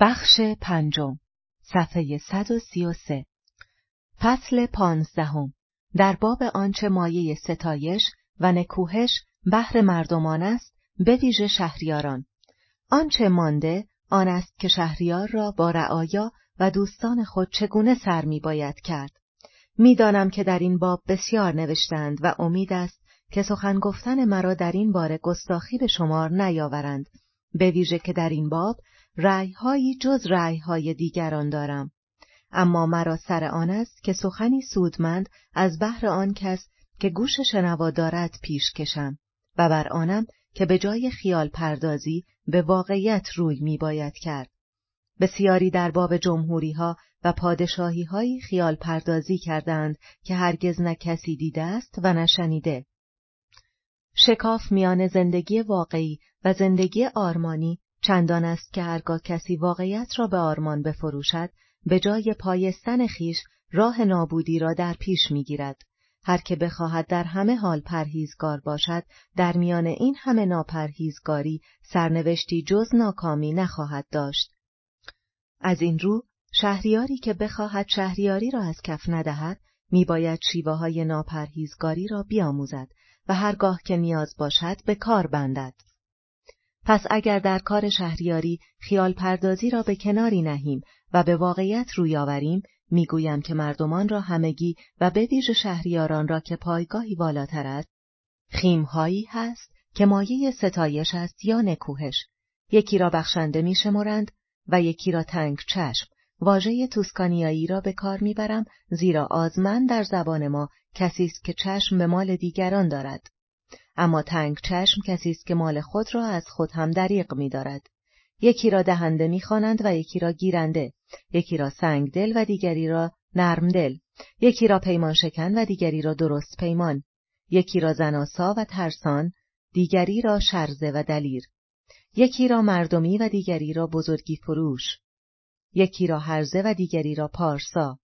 بخش پنجم، صفحه 133، فصل 15، در باب آنچه مایه ستایش و نکوهش بهر مردمان است، به ویژه شهریاران. آنچه مانده آن است که شهریار را با رعایا و دوستان خود چگونه سر می باید کرد. میدانم که در این باب بسیار نوشتند و امید است که سخن گفتن مرا در این باره گستاخی به شمار نیاورند، به ویژه که در این باب رأی‌هایی جز رأی‌های دیگران دارم. اما مرا سر آن است که سخنی سودمند از بهر آن کس که گوش شنوا دارد پیش کشم و بر آنم که به جای خیال پردازی به واقعیت روی می باید کرد. بسیاری در باب جمهوری‌ها و پادشاهی‌های خیال پردازی کردند که هرگز نه کسی دیده است و نه شنیده. شکاف میان زندگی واقعی و زندگی آرمانی چندان است که هرگاه کسی واقعیت را به آرمان بفروشد، به جای پایستن خیش راه نابودی را در پیش میگیرد. هر که بخواهد در همه حال پرهیزگار باشد، در میان این همه ناپرهیزگاری سرنوشتی جز ناکامی نخواهد داشت. از این رو شهریاری که بخواهد شهریاری را از کف ندهد، میباید شیوه های ناپرهیزگاری را بیاموزد و هرگاه که نیاز باشد به کار بندد. پس اگر در کار شهریاری خیال پردازی را به کناری نهیم و به واقعیت روی آوریم، میگویم که مردمان را همگی و به ویژه شهریاران را که پایگاهی بالاتر است، خیمهایی هست که مایه ستایش است یا نکوهش. یکی را بخشنده میشمرند و یکی را تنگ چشم. واژه توسکانیایی را به کار میبرم زیرا آزمن در زبان ما کسی است که چشم به مال دیگران دارد. اما تنگ چشم کسی است که مال خود را از خود هم دریغ می دارد. یکی را دهنده می خوانند و یکی را گیرنده، یکی را سنگ دل و دیگری را نرم دل، یکی را پیمان شکن و دیگری را درست پیمان، یکی را زناسا و ترسان، دیگری را شرزه و دلیر، یکی را مردمی و دیگری را بزرگی فروش، یکی را هرزه و دیگری را پارسا،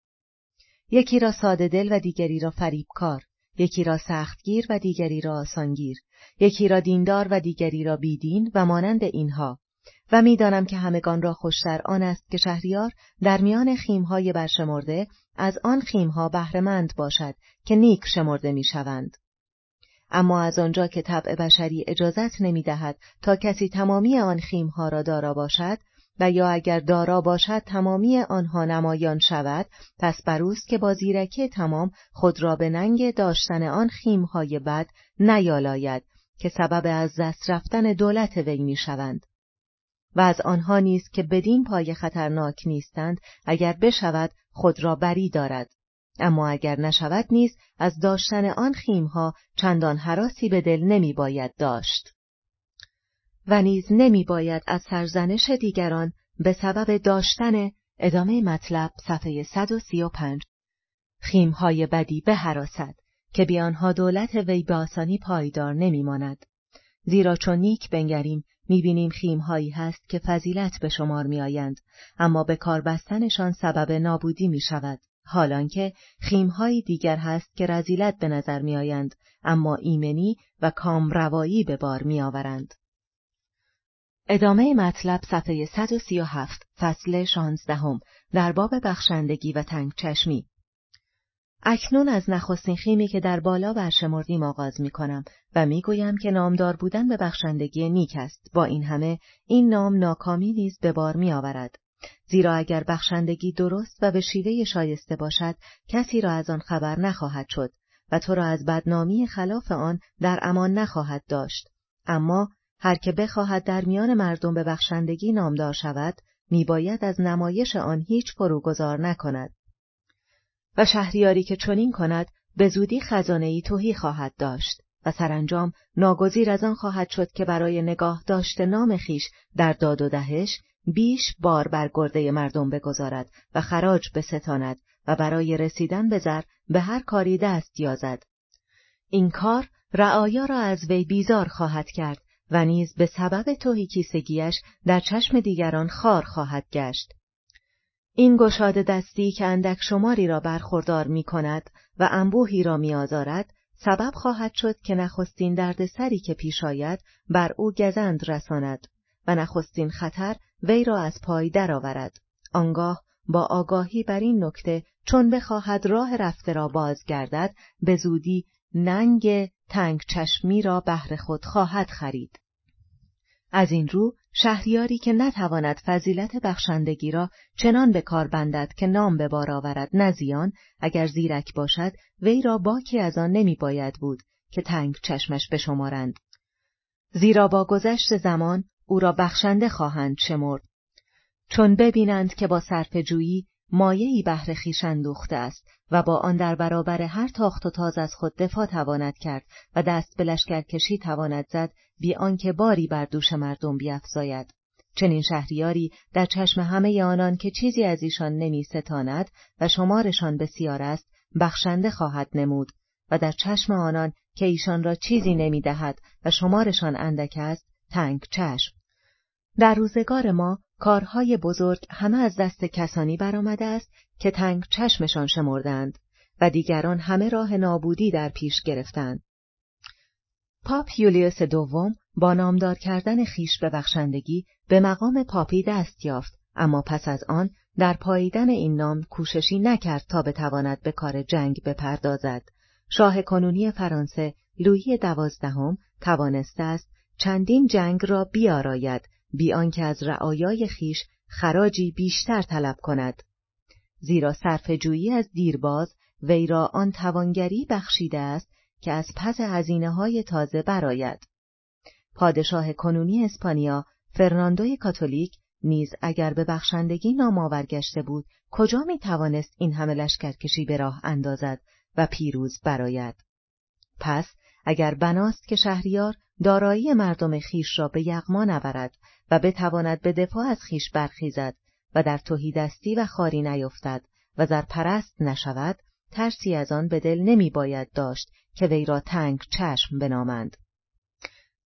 یکی را ساده دل و دیگری را فریبکار، یکی را سختگیر و دیگری را آسانگیر، یکی را دیندار و دیگری را بیدین و مانند اینها. و میدانم که همگان را خوشتر آن است که شهریار در میان خیمهای برشمرده از آن خیمها بهره‌مند باشد که نیک شمرده میشوند. اما از آنجا که طبع بشری اجازت نمیدهد تا کسی تمامی آن خیمها را دارا باشد و یا اگر دارا باشد تمامی آنها نمایان شود، پس بر اوست که با زیرکی تمام خود را به ننگ داشتن آن خیمهای بد نیالاید که سبب از دست رفتن دولت وی می شوند. و از آنها نیست که بدین پای خطرناک نیستند، اگر بشود خود را بری دارد. اما اگر نشود نیست، از داشتن آن خیمها چندان هراسی به دل نمی باید داشت. و نیز نمی باید از سرزنش دیگران به سبب داشتن، ادامه مطلب صفحه 135، خیمهای بدی به حراست که بی آنها دولت وی به آسانی پایدار نمی ماند. زیرا چون نیک بنگریم می بینیم خیمهایی هست که فضیلت به شمار می آیند، اما به کار بستنشان سبب نابودی می شود. حالانکه خیمهای دیگر هست که رذیلت به نظر می آیند، اما ایمنی و کامروایی به بار می آورند. ادامه مطلب صفحه 137، فصل 16، در باب بخشندگی و تنگ چشمی. اکنون از نخستین خیمی که در بالا برشمردیم آغاز می کنم و می گویم که نامدار بودن به بخشندگی نیک است. با این همه این نام ناکامی نیز به بار می آورد. زیرا اگر بخشندگی درست و به شیوه شایسته باشد، کسی را از آن خبر نخواهد شد و تو را از بدنامی خلاف آن در امان نخواهد داشت. اما هر که بخواهد در میان مردم به بخشندگی نامدار شود، میباید از نمایش آن هیچ فروگذار نکند. و شهریاری که چنین کند، به زودی خزانه‌ای تهی خواهد داشت و سرانجام ناگزیر از آن خواهد شد که برای نگاه داشتن نام خیش در داد و دهش بیش بار بر گرده مردم بگذارد و خراج بستاند و برای رسیدن به زر به هر کاری دست یازد. این کار رعایا را از وی بیزار خواهد کرد و نیز به سبب تهی کیسگیش در چشم دیگران خار خواهد گشت. این گشاده دستی که اندک شماری را برخوردار می کند و انبوهی را می آزارد، سبب خواهد شد که نخستین دردسری که پیش آید بر او گزند رساند و نخستین خطر وی را از پای درآورد. آنگاه با آگاهی بر این نکته چون بخواهد راه رفته را بازگردد، به زودی ننگ تنگ چشمی را بهر خود خواهد خرید. از این رو شهریاری که نتواند فضیلت بخشندگی را چنان به کار بندد که نام به بار آورد نه زیان، اگر زیرک باشد وی را باکی از آن نمی باید بود که تنگ چشمش بشمارند. زیرا با گذشت زمان او را بخشنده خواهند شمرد، چون ببینند که با صرفه‌جویی مایه‌ای بهر خویش اندوخته است و با آن در برابر هر تاخت و تاز از خود دفاع تواند کرد و دست به لشکرکشی تواند زد بی آنکه باری بر دوش مردم بیفزاید. چنین شهریاری در چشم همه آنان که چیزی از ایشان نمی ستاند و شمارشان بسیار است بخشنده خواهد نمود، و در چشم آنان که ایشان را چیزی نمی دهد و شمارشان اندک است تنگ چشم. در روزگار ما کارهای بزرگ همه از دست کسانی برآمده است که تنگ چشمشان شمردند و دیگران همه راه نابودی در پیش گرفتند. پاپ یولیوس دوم با نامدار کردن خویش به بخشندگی به مقام پاپی دست یافت، اما پس از آن در پاییدن این نام کوششی نکرد تا بتواند به کار جنگ بپردازد. شاه کنونی فرانسه لویی دوازدهم توانسته است چندین جنگ را بیاراید بی آنکه از رعایای خویش خراجی بیشتر طلب کند، زیرا صرفه‌جویی از دیرباز وی را آن توانگری بخشیده است که از پس هزینه‌های تازه برآید. پادشاه کنونی اسپانیا فرناندوی کاتولیک نیز اگر به بخشندگی نام آور گشته بود، کجا می توانست این همه لشکرکشی به راه اندازد و پیروز برآید؟ پس اگر بناست که شهریار دارایی مردم خویش را به یغما نبرد و بتواند به دفاع از خویش برخیزد و در تهیدستی و خاری نیفتد و زرپرست نشود، ترسی از آن به دل نمی باید داشت که وی را تنگ چشم بنامند.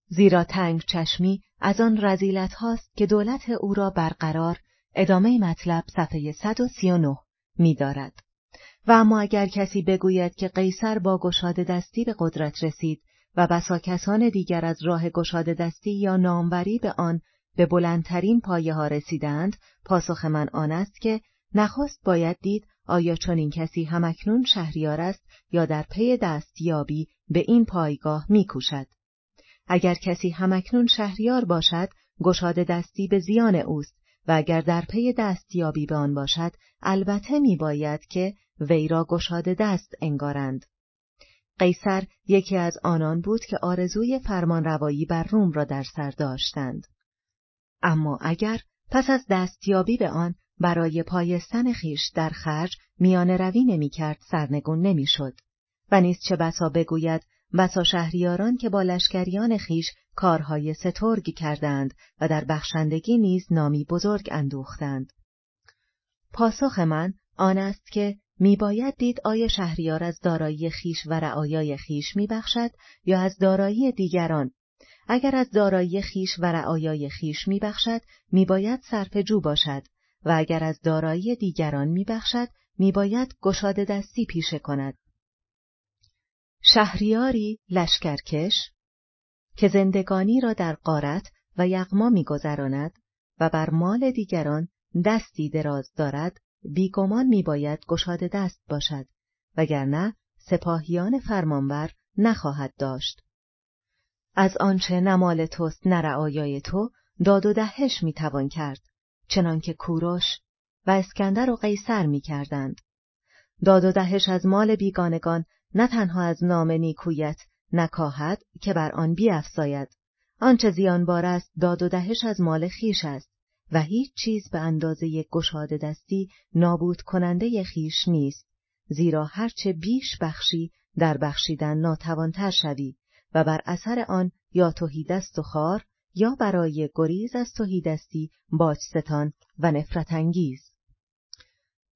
زیرا تنگ چشمی از آن رذیلت هاست که دولت او را برقرار، ادامه مطلب صفحه 139 می دارد. و اما اگر کسی بگوید که قیصر با گشاده دستی به قدرت رسید و بسا کسان دیگر از راه گشاده دستی یا ناموری به آن به بلندترین پایه ها رسیدند، پاسخ من آن است که نخست باید دید آیا چنین کسی همکنون شهریار است یا در پی دستیابی به این پایگاه میکوشد. اگر کسی همکنون شهریار باشد، گشاده دستی به زیان اوست، و اگر در پی دستیابی به آن باشد، البته میباید که وی را گشاده دست انگارند. قیصر یکی از آنان بود که آرزوی فرمانروایی بر روم را در سر داشتند. اما اگر پس از دستیابی به آن برای پایستن خویش در خرج میانه روی نمی کرد، سرنگون نمی شد. و نیز چه بسا بگوید بسا شهریاران که با لشکریان خویش کارهای سترگ کردند و در بخشندگی نیز نامی بزرگ اندوختند. پاسخ من آن است که می باید دید آیا شهریار از دارایی خویش و رعایای خویش می بخشد یا از دارایی دیگران. اگر از دارایی خویش و رعایای خویش می بخشد، می باید صرفه‌جو باشد، و اگر از دارایی دیگران می بخشد، می باید گشاده دستی پیشه کند. شهریاری لشکرکش که زندگانی را در غارت و یغما می گذراند و بر مال دیگران دستی دراز دارد، بیگمان می باید گشاده دست باشد، وگرنه سپاهیان فرمانبر نخواهد داشت. از آنچه نه مال توست نه رعایای تو داد و دهش می توان کرد، چنانکه کوروش و اسکندر و قیصر می کردند. داد و دهش از مال بیگانگان نه تنها از نام نیکویت نکاهد که بر آن بیفزاید. آنچه زیانبار است داد و دهش از مال خیش است، و هیچ چیز به اندازه گشاده دستی نابود کننده خیش نیست، زیرا هرچه بیش بخشی در بخشیدن ناتوانتر شوی و بر اثر آن یا تهیدست و خار یا برای گریز از تهیدستی باجستان و نفرت انگیز.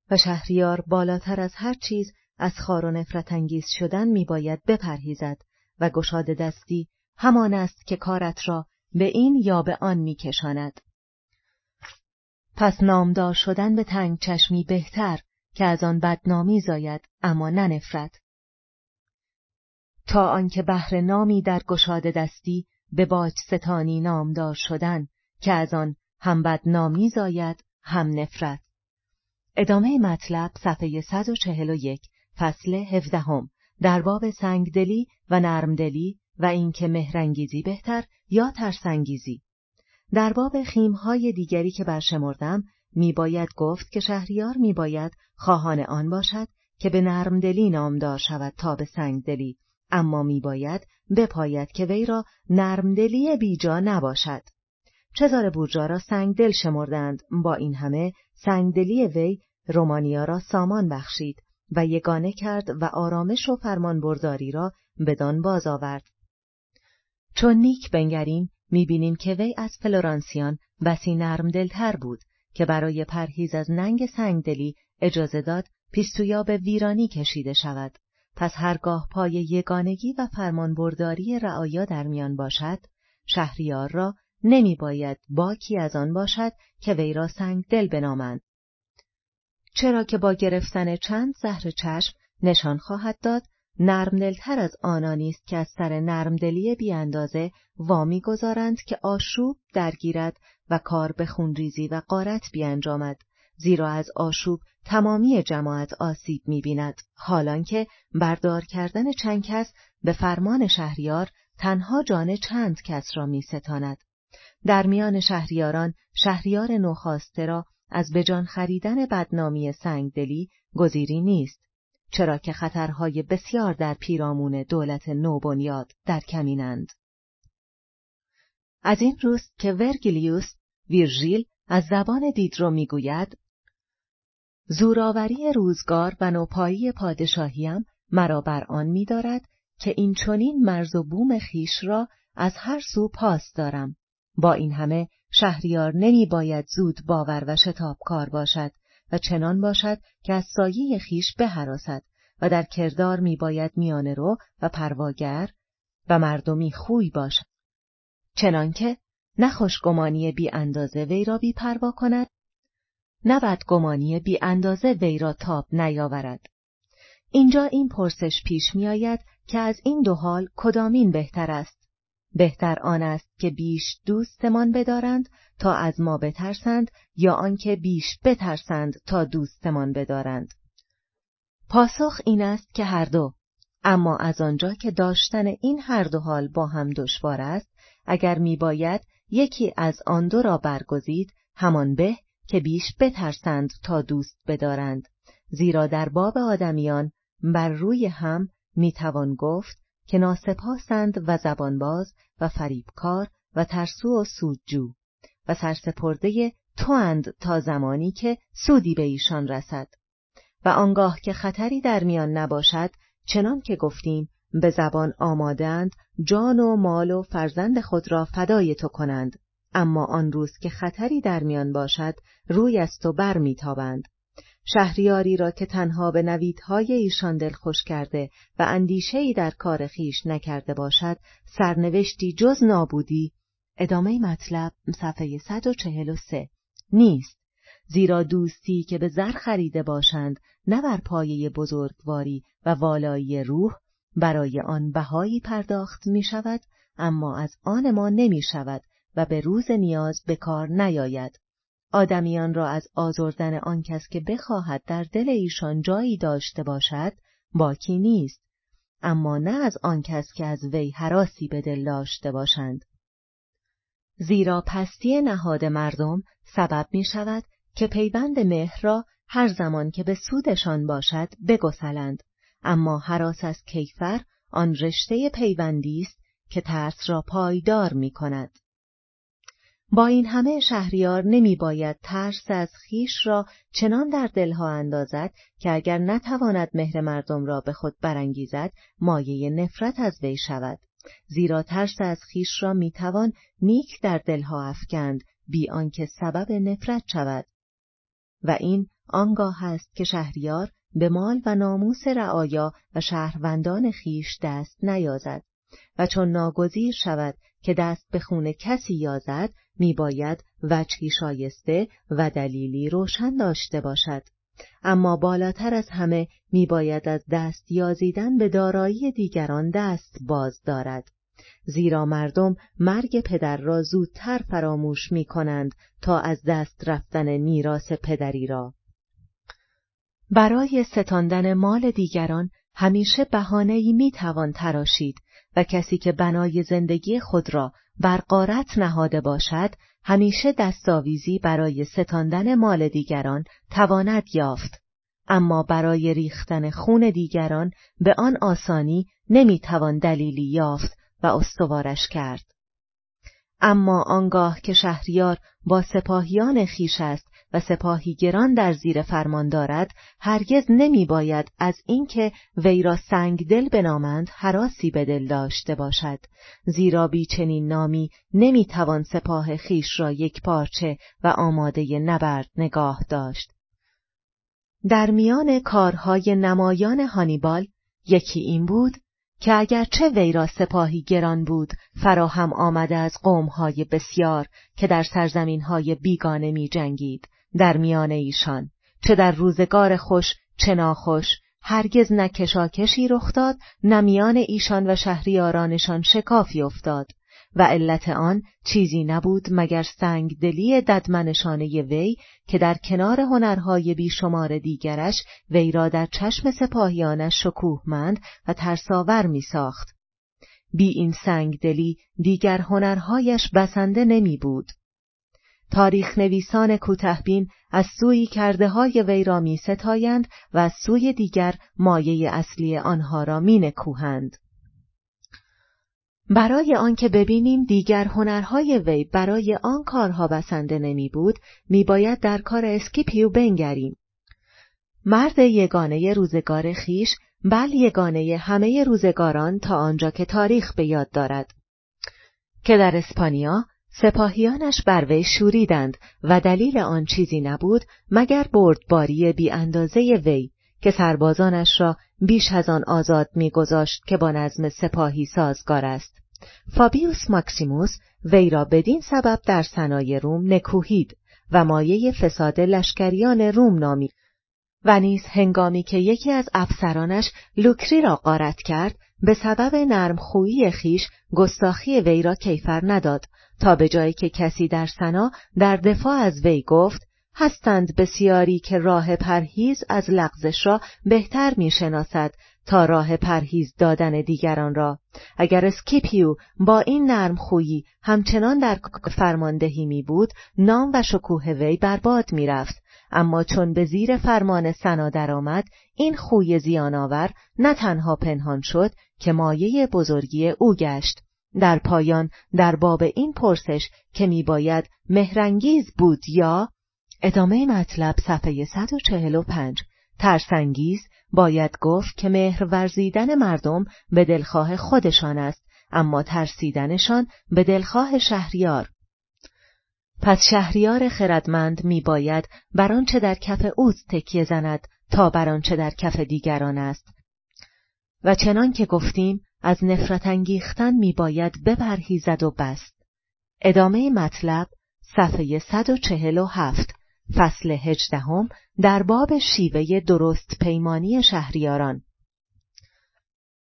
و شهریار بالاتر از هر چیز از خار و نفرت انگیز شدن می باید بپرهیزد، و گشاده دستی همان است که کارت را به این یا به آن می کشاند. پس نامدار شدن به تنگ چشمی بهتر که از آن بدنامی زاید، اما نه نفرت. تا آنکه بهر نامی در گشاده دستی به باج ستانی نامدار شدن که از آن هم بدنامی زاید، هم نفرت. ادامه مطلب صفحه 141 فصل 17 در باب سنگدلی و نرمدلی و اینکه مهرانگیزی بهتر یا ترسنگیزی. در باب خیم‌های دیگری که برشمردم می‌باید گفت که شهریار می‌باید خواهان آن باشد که به نرمدلی نامدار شود تا به سنگدلی، اما می‌باید بپاید که وی را نرمدلی بیجا نباشد. چزار بورجا را سنگدل شمردند، با این همه سنگدلی وی رومانیا را سامان بخشید و یگانه کرد و آرامش و فرمانبرداری را بدان باز آورد. چون نیک بنگریم می‌بینیم که وی از فلورانسیان بسی نرمدلتر بود که برای پرهیز از ننگ سنگدلی اجازه داد پیستویا به ویرانی کشیده شود. پس هرگاه پای یگانگی و فرمانبرداری رعایا در میان باشد، شهریار را نمی باید باکی از آن باشد که وی را سنگدل بنامند، چرا که با گرفتن چند زهر چشم نشان خواهد داد نرمدلتر از آنانی است که از سر نرمدلی بی اندازه وامی گذارند که آشوب درگیرد و کار به خونریزی و غارت بیانجامد، زیرا از آشوب تمامی جماعت آسیب می‌بیند، حالان که بردار کردن چند کس به فرمان شهریار تنها جان چند کس را می‌ستاند. در میان شهریاران شهریار نوخاسته را از بجان خریدن بدنامی سنگدلی گزیری نیست، چرا که خطرهای بسیار در پیرامون دولت نوبنیاد در کمینند. از این روست که ورگیلیوس ویرژیل از زبان دیدرو میگوید: زوراوری روزگار و نوپایی پادشاهیم مرا بر آن می‌دارد که این چنین مرز و بوم خیش را از هر سو پاس دارم. با این همه شهریار نمی باید زود باور و شتابکار باشد و چنان باشد که از سایه خیش بهراسد و در کردار می باید میانه رو و پرواگر و مردمی خوی باشد، چنان که نه خوشگمانی بی اندازه وی را بی پروا کند، نه بدگمانی بی اندازه وی را تاب نیاورد. اینجا این پرسش پیش می آید که از این دو حال کدامین بهتر است؟ بهتر آن است که بیش دوستمان بدارند تا از ما بترسند، یا آنکه بیش بترسند تا دوستمان بدارند؟ پاسخ این است که هر دو، اما از آنجا که داشتن این هر دو حال با هم دشوار است، اگر می‌باید یکی از آن دو را برگزید، همان به که بیش بترسند تا دوست بدارند، زیرا در باب آدمیان بر روی هم میتوان گفت که ناسپاسند و زبانباز و فریبکار و ترسو و سودجو و سرسپرده تواند تا زمانی که سودی به ایشان رسد، و آنگاه که خطری در میان نباشد، چنان که گفتیم به زبان آمادند جان و مال و فرزند خود را فدای تو کنند، اما آن روز که خطری در میان باشد روی از تو بر میتابند. شهریاری را که تنها به نویدهای ایشان دلخوش کرده و اندیشه‌ای در کار خیش نکرده باشد، سرنوشتی جز نابودی، ادامه مطلب صفحه 143 نیست، زیرا دوستی که به زر خریده باشند نه بر پایه بزرگواری و والایی روح، برای آن بهایی پرداخت می شود، اما از آن ما نمی شود و به روز نیاز به کار نیاید. آدمیان را از آزردن آن کس که بخواهد در دل ایشان جایی داشته باشد باکی نیست، اما نه از آن کس که از وی هراسی به دل داشته باشند، زیرا پستی نهاد مردم سبب می شود که پیوند مهر را هر زمان که به سودشان باشد بگسلند، اما هراس از کیفر آن رشته پیوندی است که ترس را پایدار می کند. با این همه شهریار نمی باید ترس از خیش را چنان در دلها اندازد که اگر نتواند مهر مردم را به خود برانگیزد، مایه نفرت از وی شود، زیرا ترس از خیش را می توان نیک در دلها افکند بی آنکه سبب نفرت شود، و این آنگاه است که شهریار به مال و ناموس رعایا و شهروندان خیش دست نیازد، و چون ناگزیر شود که دست به خون کسی یازد، می‌باید وجهی شایسته و دلیلی روشن داشته باشد، اما بالاتر از همه می‌باید از دست یازیدن به دارایی دیگران دست باز دارد، زیرا مردم مرگ پدر را زودتر فراموش می کنند تا از دست رفتن میراث پدری را. برای ستاندن مال دیگران همیشه بهانه‌ای می توان تراشید و کسی که بنای زندگی خود را بر غارت نهاده باشد، همیشه دستاویزی برای ستاندن مال دیگران تواند یافت، اما برای ریختن خون دیگران به آن آسانی نمیتوان دلیلی یافت و استوارش کرد. اما آنگاه که شهریار با سپاهیان خویش است و سپاهیگران در زیر فرمان دارد، هرگز نمی‌باید از اینکه وی را سنگدل بنامند هراسی به دل داشته باشد، زیرا بی چنین نامی نمی‌توان سپاه خویش را یکپارچه و آماده نبرد نگاه داشت. در میان کارهای نمایان هانیبال یکی این بود که اگرچه وی را سپاهی گران بود، فراهم آمده از قوم‌های بسیار که در سرزمین‌های بیگانه می‌جنگید، در میان ایشان چه در روزگار خوش چه ناخوش هرگز نه کشاکشی رخ داد، نه میان ایشان و شهریارانشان شکافی افتاد و علت آن چیزی نبود مگر سنگدلی ددمنشانه وی که در کنار هنرهای بیشمار دیگرش وی را در چشم سپاهیانش شکوهمند و ترساور می ساخت. بی این سنگدلی دیگر هنرهایش بسنده نمی بود. تاریخ نویسان کوتاه‌بین از سوی کرده‌های وی را می ستایند و از سوی دیگر مایه اصلی آنها را می نکوهند. برای آنکه ببینیم دیگر هنرهای وی برای آن کارها بسنده نمی بود، می باید در کار اسکیپیو بنگریم. مرد یگانه روزگار خیش، بل یگانه همه روزگاران تا آنجا که تاریخ به یاد دارد، که در اسپانیا سپاهیانش بر وی شوریدند و دلیل آن چیزی نبود مگر بردباری بی اندازه وی که سربازانش را بیش از آن آزاد می‌گذاشت که با نظم سپاهی سازگار است. فابیوس ماکسیموس وی را بدین سبب در سنای روم نکوهید و مایه فساد لشکریان روم نامید و نیز هنگامی که یکی از افسرانش لوکری را غارت کرد، به سبب نرمخویی خیش گستاخی وی را کیفر نداد تا به جایی که کسی در سنا در دفاع از وی گفت: هستند بسیاری که راه پرهیز از لغزش را بهتر می شناسد تا راه پرهیز دادن دیگران را. اگر اسکیپیو با این نرمخویی همچنان در فرماندهی می بود، نام و شکوه وی برباد می رفت، اما چون به زیر فرمان سنا درآمد، این خوی زیانآور نه تنها پنهان شد که مایه بزرگی او گشت. در پایان در باب این پرسش که می باید مهرنگیز بود یا ادامه مطلب صفحه 145، ترسنگیز باید گفت که مهر ورزیدن مردم به دلخواه خودشان است، اما ترسیدنشان به دلخواه شهریار. پس شهریار خردمند می باید بر آنچه در کف اوست تکیه زند تا بر آنچه در کف دیگران است. و چنان که گفتیم از نفرت انگیختن می باید بپرهیزد و بس. ادامه مطلب صفحه 147، فصل 18 در باب شیوه درست پیمانی شهریاران.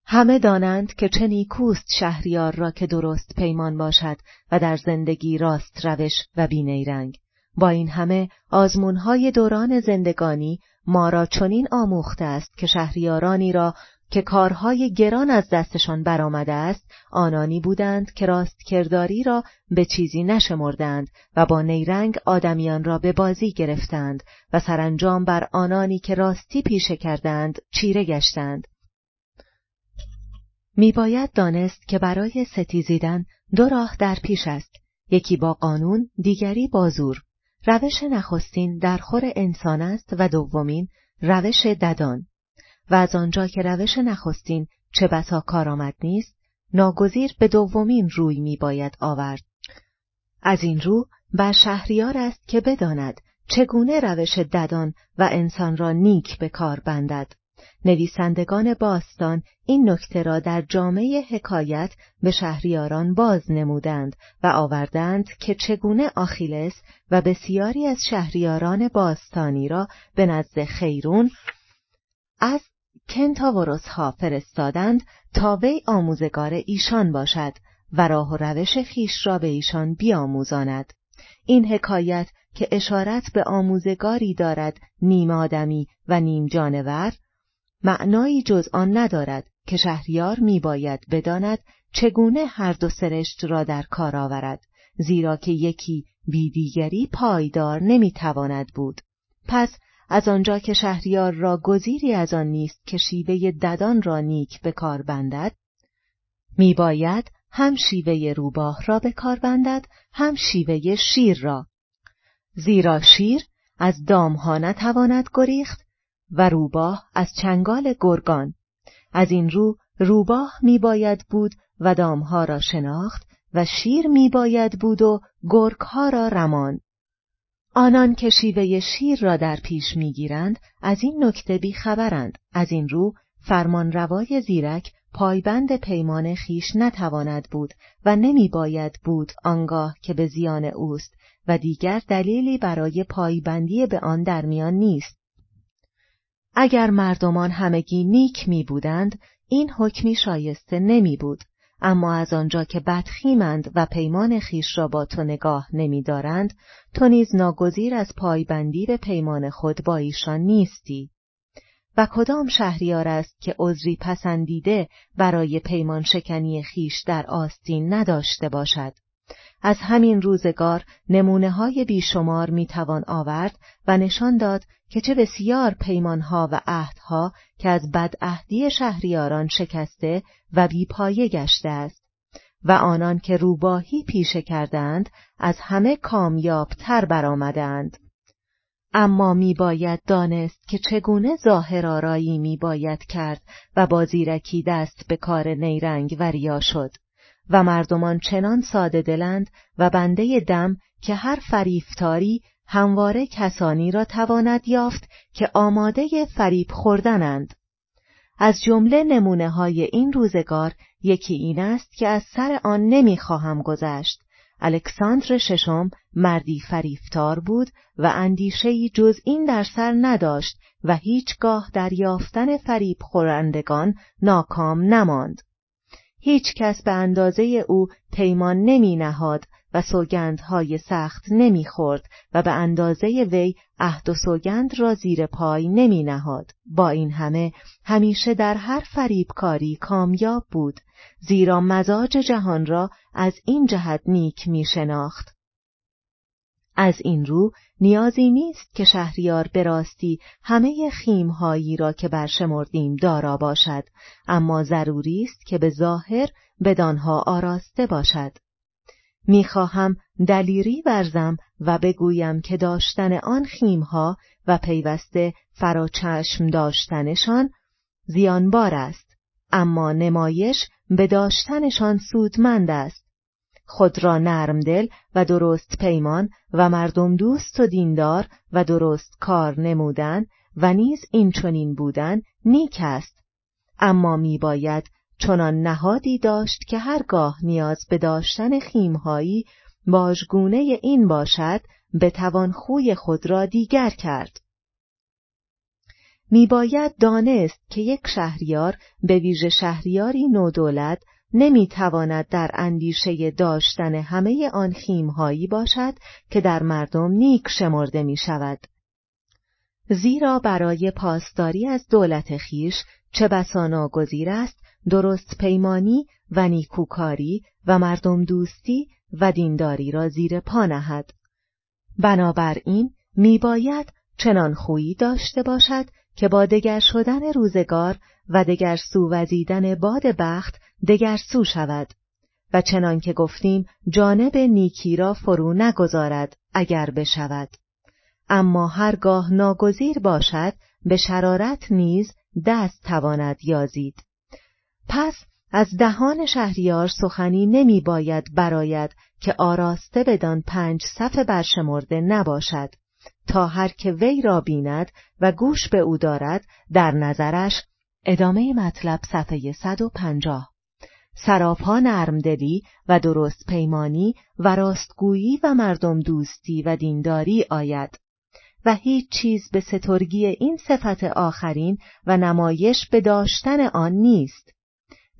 همه دانند که چه نیکوست شهریار را که درست پیمان باشد و در زندگی راست روش و بی نیرنگ. با این همه آزمونهای دوران زندگانی ما را چنین آموخته است که شهریارانی را که کارهای گران از دستشان برآمده است، آنانی بودند که راست کرداری را به چیزی نشمردند و با نیرنگ آدمیان را به بازی گرفتند و سرانجام بر آنانی که راستی پیشه کردند چیره گشتند. می‌باید دانست که برای ستیزیدن دو راه در پیش است، یکی با قانون، دیگری با زور. روش نخستین در خور انسان است و دومین روش ددان. و از آنجا که روش نخستین چه بسا کارآمد نیست، ناگزیر به دومین روی می باید آورد. از این رو بر شهریار است که بداند چگونه روش ددان و انسان را نیک به کار بندد. نویسندگان باستان این نکته را در جامعه حکایت به شهریاران باز نمودند و آوردند که چگونه آخیلس و بسیاری از شهریاران باستانی را به نزد خیرون از کنتاورس ها فرستادند تا وی آموزگار ایشان باشد و راه و روش خیش را به ایشان بیاموزاند. این حکایت که اشارت به آموزگاری دارد نیم آدمی و نیم جانور، معنایی جز آن ندارد که شهریار می‌باید بداند چگونه هر دو سرشت را در کار آورد، زیرا که یکی بی دیگری پایدار نمی‌تواند بود. پس از آنجا که شهریار را گزیری از آن نیست که شیوه ددان را نیک به کار بندد، می‌باید هم شیوه روباه را به کار بندد، هم شیوه شیر را، زیرا شیر از دام ها نتواند گریخت و روباه از چنگال گرگان. از این رو روباه میباید بود و دام ها را شناخت و شیر میباید بود و گرگ ها را رمان. آنان که شیوه شیر را در پیش میگیرند از این نکته بیخبرند. از این رو فرمان روای زیرک پایبند پیمان خیش نتواند بود و نمیباید بود آنگاه که به زیان اوست و دیگر دلیلی برای پایبندی به آن در میان نیست. اگر مردمان همگی نیک می بودند این حکمی شایسته نمی بود، اما از آنجا که بدخیمند و پیمان خیش را با تو نگاه نمی دارند، تو نیز ناگزیر از پایبندی به پیمان خود با ایشان نیستی. و کدام شهریار است که عذری پسندیده برای پیمان شکنی خیش در آستین نداشته باشد؟ از همین روزگار نمونه‌های بیشمار میتوان آورد و نشان داد که چه بسیار پیمانها و عهدها که از بدعهدی شهریاران شکسته و بیپایه گشته است و آنان که روباهی پیشه کردند از همه کامیابتر برآمدند. اما میباید دانست که چگونه ظاهرآرایی میباید کرد و با زیرکی دست به کار نیرنگ و ریا شد. و مردمان چنان ساده دلند و بنده دم که هر فریفتاری همواره کسانی را تواند یافت که آماده فریب خوردنند. از جمله نمونه های این روزگار یکی این است که از سر آن نمیخواهم گذشت. الکساندر ششم مردی فریفتار بود و اندیشه‌ای جز این در سر نداشت و هیچگاه در یافتن فریب خورندگان ناکام نماند. هیچ کس به اندازه او پیمان نمی نهاد و سوگندهای سخت نمی خورد و به اندازه وی عهد و سوگند را زیر پای نمی نهاد. با این همه همیشه در هر فریبکاری کامیاب بود، زیرا مزاج جهان را از این جهت نیک می شناخت. از این رو نیازی نیست که شهریار به راستی همه خیم‌هایی را که برشمردیم دارا باشد، اما ضروری است که به ظاهر بدانها آراسته باشد. می‌خواهم دلیری ورزم و بگویم که داشتن آن خیم‌ها و پیوسته فراچشم داشتنشان زیانبار است، اما نمایش به داشتنشان سودمند است. خود را نرم دل و درست پیمان و مردم دوست و دیندار و درست کار نمودن و نیز این چنین بودن نیک است. اما می باید چنان نهادی داشت که هرگاه نیاز به داشتن خیمهایی باژگونه این باشد بتوان خوی خود را دیگر کرد. می باید دانست که یک شهریار به ویژه شهریاری نودولت نمیتواند در اندیشه داشتن همه آن خیمهایی باشد که در مردم نیک شمرده می شود. زیرا برای پاسداری از دولت خیش چه بسا ناگزیر است درست پیمانی و نیکوکاری و مردم دوستی و دینداری را زیر پا نهد. بنابراین می باید چنان خویی داشته باشد که با دگر شدن روزگار و دگر سو وزیدن باد بخت دگر سو شود و چنان که گفتیم جانب نیکی را فرو نگذارد اگر بشود. اما هرگاه ناگزیر باشد به شرارت نیز دست تواند یازید. پس از دهان شهریار سخنی نمی باید براید که آراسته بدان 5 صفحه برشمرده نباشد، تا هر که وی را بیند و گوش به او دارد در نظرش. ادامه مطلب صفحه 150. سراپا نرمدلی و درست پیمانی و راستگویی و مردم دوستی و دینداری آید و هیچ چیز به سترگی این صفت آخرین و نمایش به داشتن آن نیست،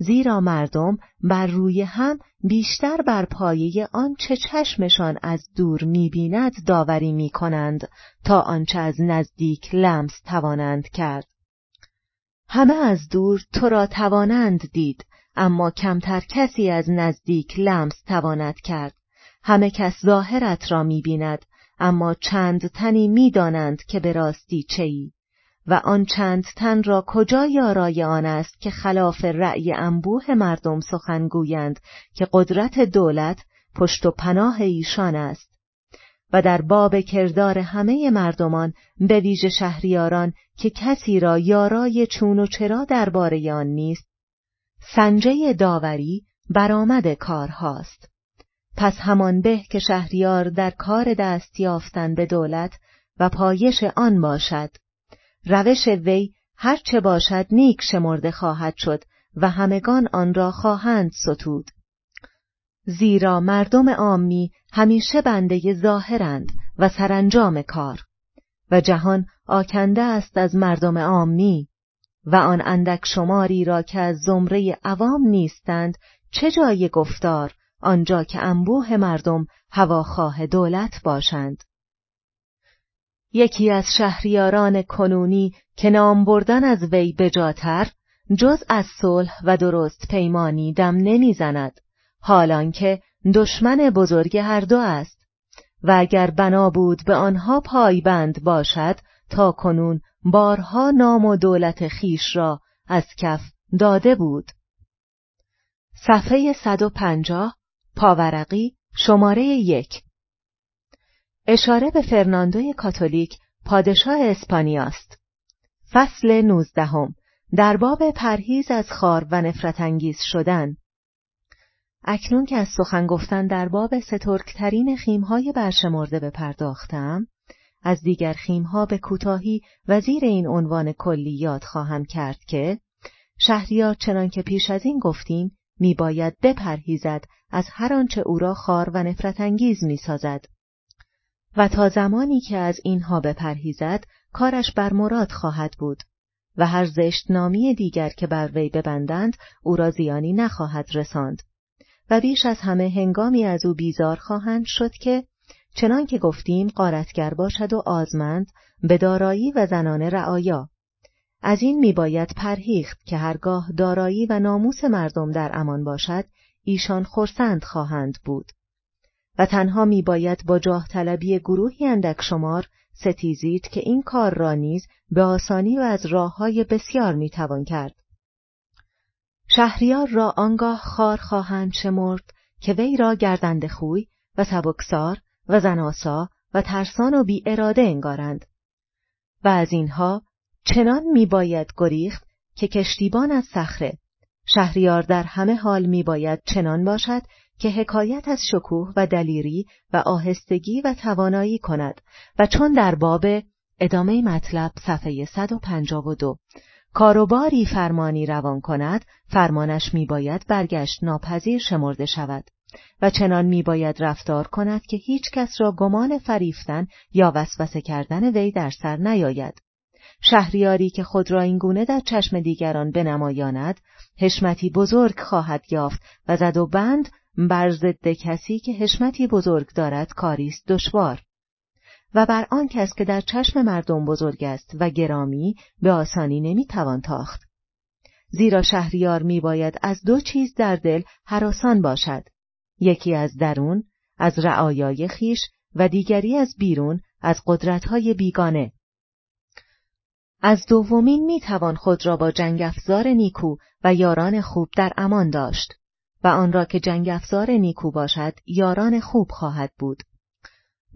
زیرا مردم بر روی هم بیشتر بر پایه آنچه چشمشان از دور می‌بیند داوری می‌کنند تا آنچه از نزدیک لمس توانند کرد. همه از دور تو را توانند دید، اما کمتر کسی از نزدیک لمس تواند کرد. همه کس ظاهرت را می‌بیند، اما چند تنی می‌دانند که به راستی چه‌ای. و آن چند تن را کجا یارای آن است که خلاف رأی انبوه مردم سخنگویند که قدرت دولت پشت و پناه ایشان است. و در باب کردار همه مردمان به ویژه شهریاران که کسی را یارای چون و چرا درباره آن نیست، سنجه داوری برآمد کارهاست. پس همان به که شهریار در کار دست یافتن به دولت و پایش آن باشد. روش وی هر چه باشد نیک شمرده خواهد شد و همگان آن را خواهند ستود. زیرا مردم عامی همیشه بنده ظاهرند و سرانجام کار، و جهان آکنده است از مردم عامی، و آن اندک شماری را که از زمره عوام نیستند چه جای گفتار آنجا که انبوه مردم هواخواه دولت باشند. یکی از شهریاران کنونی که نام بردن از وی بجاتر جز از صلح و درست پیمانی دم نمیزند، حالان که دشمن بزرگ هر دو است، و اگر بنا بود به آنها پایبند باشد تا کنون بارها نام و دولت خیش را از کف داده بود. صفحه 150 پاورقی شماره 1. اشاره به فرناندوی کاتولیک پادشاه اسپانیا است. فصل 19 در باب پرهیز از خار و نفرت انگیز شدن. اکنون که از سخن گفتن در باب سترکترین خیم‌های برشمرده بپرداختم، از دیگر خیم‌ها به کوتاهی و زیر این عنوان کلی یاد خواهم کرد که شهریار چنان که پیش از این گفتیم می‌باید بپرهیزد از هر آنچه او را خار و نفرت انگیز می‌سازد. و تا زمانی که از اینها بپرهیزد کارش بر مراد خواهد بود و هر زشت نامی دیگر که بر وی ببندند او را زیانی نخواهد رساند. و بیش از همه هنگامی از او بیزار خواهند شد که چنان که گفتیم غارتگر باشد و آزمند به دارایی و زنان رعایا. از این میباید پرهیخت که هرگاه دارایی و ناموس مردم در امان باشد ایشان خرسند خواهند بود. و تنها می باید با جاه طلبی گروهی اندک شمار ستیزید که این کار را نیز به آسانی و از راه‌های بسیار می توان کرد. شهریار را آنگاه خار خواهند شمرد که وی را گردنده خوی و سبکسار و زناسا و ترسان و بی اراده انگارند. و از اینها چنان می باید گریخت که کشتیبان از صخره. شهریار در همه حال می باید چنان باشد که حکایت از شکوه و دلیری و آهستگی و توانایی کند. و چون در باب ادامه مطلب صفحه 152 کاروباری فرمانی روان کند، فرمانش می‌باید برگشت ناپذیر شمرده شود و چنان می‌باید رفتار کند که هیچ کس را گمان فریفتن یا وسوسه کردن وی در سر نیاید. شهریاری که خود را این گونه در چشم دیگران بنمایاند، حشمتی بزرگ خواهد یافت و زد و بند بر ضد کسی که حشمتی بزرگ دارد کاریست دشوار. و بر آن کس که در چشم مردم بزرگ است و گرامی به آسانی نمیتوان تاخت. زیرا شهریار میباید از دو چیز در دل هراسان باشد، یکی از درون از رعایای خیش و دیگری از بیرون از قدرت‌های بیگانه. از دومین میتوان خود را با جنگ افزار نیکو و یاران خوب در امان داشت و آن را که جنگ افزار نیکو باشد یاران خوب خواهد بود.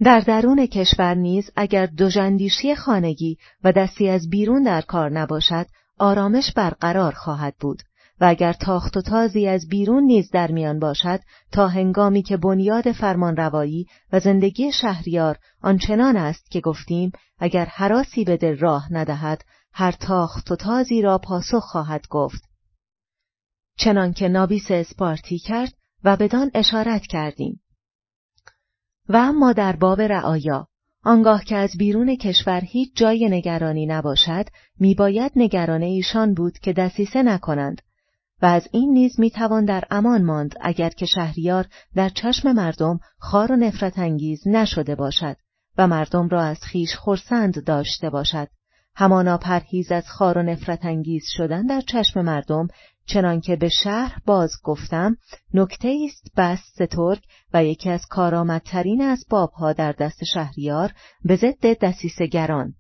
در درون کشور نیز اگر دوژندیشی خانگی و دستی از بیرون در کار نباشد آرامش برقرار خواهد بود و اگر تاخت و تازی از بیرون نیز در میان باشد تا هنگامی که بنیاد فرمانروایی و زندگی شهریار آنچنان است که گفتیم اگر هراسی به دل راه ندهد هر تاخت و تازی را پاسخ خواهد گفت. چنان که نابیس اسپارتی کرد و بدان اشارت کردیم. و اما در باب رعایا، آنگاه که از بیرون کشور هیچ جای نگرانی نباشد، میباید نگران ایشان بود که دسیسه نکنند و از این نیز میتوان در امان ماند اگر که شهریار در چشم مردم خوار و نفرت انگیز نشده باشد و مردم را از خیش خرسند داشته باشد. همانا پرهیز از خوار و نفرت انگیز شدن در چشم مردم، چنان که به شرح باز گفتم، نکته‌ای است بس سترگ و یکی از کارآمدترین اسبابها در دست شهریار به ضد دسیسه‌گران.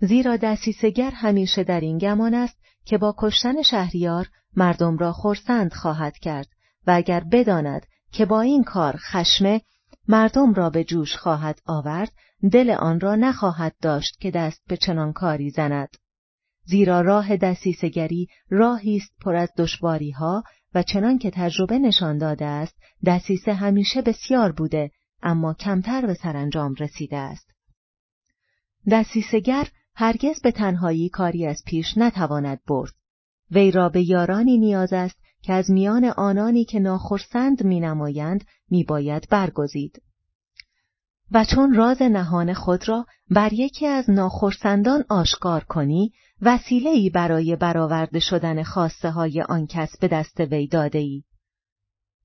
زیرا دسیسه‌گر همیشه در این گمان است که با کشتن شهریار مردم را خرسند خواهد کرد و اگر بداند که با این کار خشم مردم را به جوش خواهد آورد، دل آن را نخواهد داشت که دست به چنان کاری زند. زیرا راه دسیسه‌گری راهی است پر از دشواری‌ها و چنان که تجربه نشان داده است، دسیسه همیشه بسیار بوده اما کمتر به سرانجام رسیده است. دسیسه‌گر هرگز به تنهایی کاری از پیش نتواند برد. وی را به یارانی نیاز است که از میان آنانی که ناخرسند می‌نمایند می‌باید برگزید. و چون راز نهان خود را بر یکی از ناخرسندان آشکار کنی، وسیله‌ای برای برآورده شدن خواسته های آن کس به دست وی داده‌ای.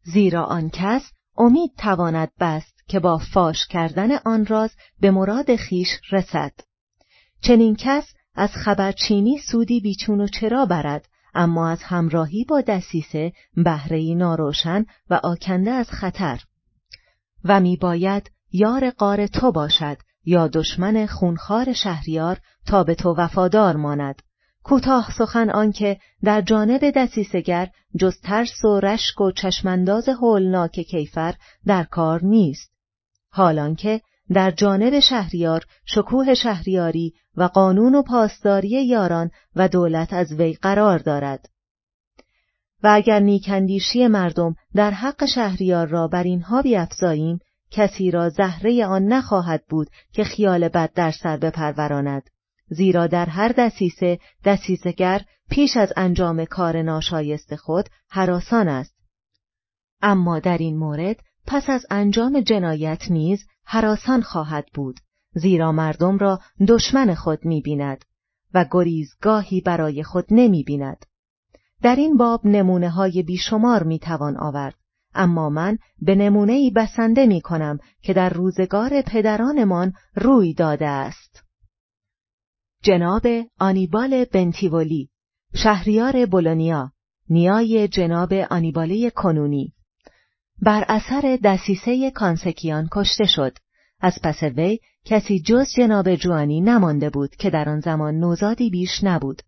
زیرا آن کس امید تواند بست که با فاش کردن آن راز به مراد خیش رسد. چنین کس از خبرچینی سودی بیچون و چرا برد، اما از همراهی با دسیسه بهره‌ای ناروشن و آکنده از خطر. و می‌باید یار غار تو باشد یا دشمن خونخوار شهریار تا به تو وفادار ماند. کوتاه سخن آنکه در جانب دسیسه‌گر جز ترس و رشک و چشمانداز هولناک کیفر در کار نیست، حالانکه در جانب شهریار شکوه شهریاری و قانون و پاسداری یاران و دولت از وی قرار دارد. و اگر نیکندیشی مردم در حق شهریار را بر اینها بیفزاییم، کسی را زهره آن نخواهد بود که خیال بد در سر بپروراند. زیرا در هر دسیسه دسیسه‌گر پیش از انجام کار ناشایست خود هراسان است، اما در این مورد پس از انجام جنایت نیز هراسان خواهد بود، زیرا مردم را دشمن خود می‌بیند و گریزگاهی برای خود نمی‌بیند. در این باب نمونه‌های بیشمار می‌توان آورد، اما من به نمونه‌ای بسنده می‌کنم که در روزگار پدرانمان روی داده است. جناب آنیبال بنتیولی، شهریار بولونیا، نیای جناب آنیباله کنونی، بر اثر دسیسه کانسکیان کشته شد. از پس وی کسی جز جناب جوانی نمانده بود که در آن زمان نوزادی بیش نبود.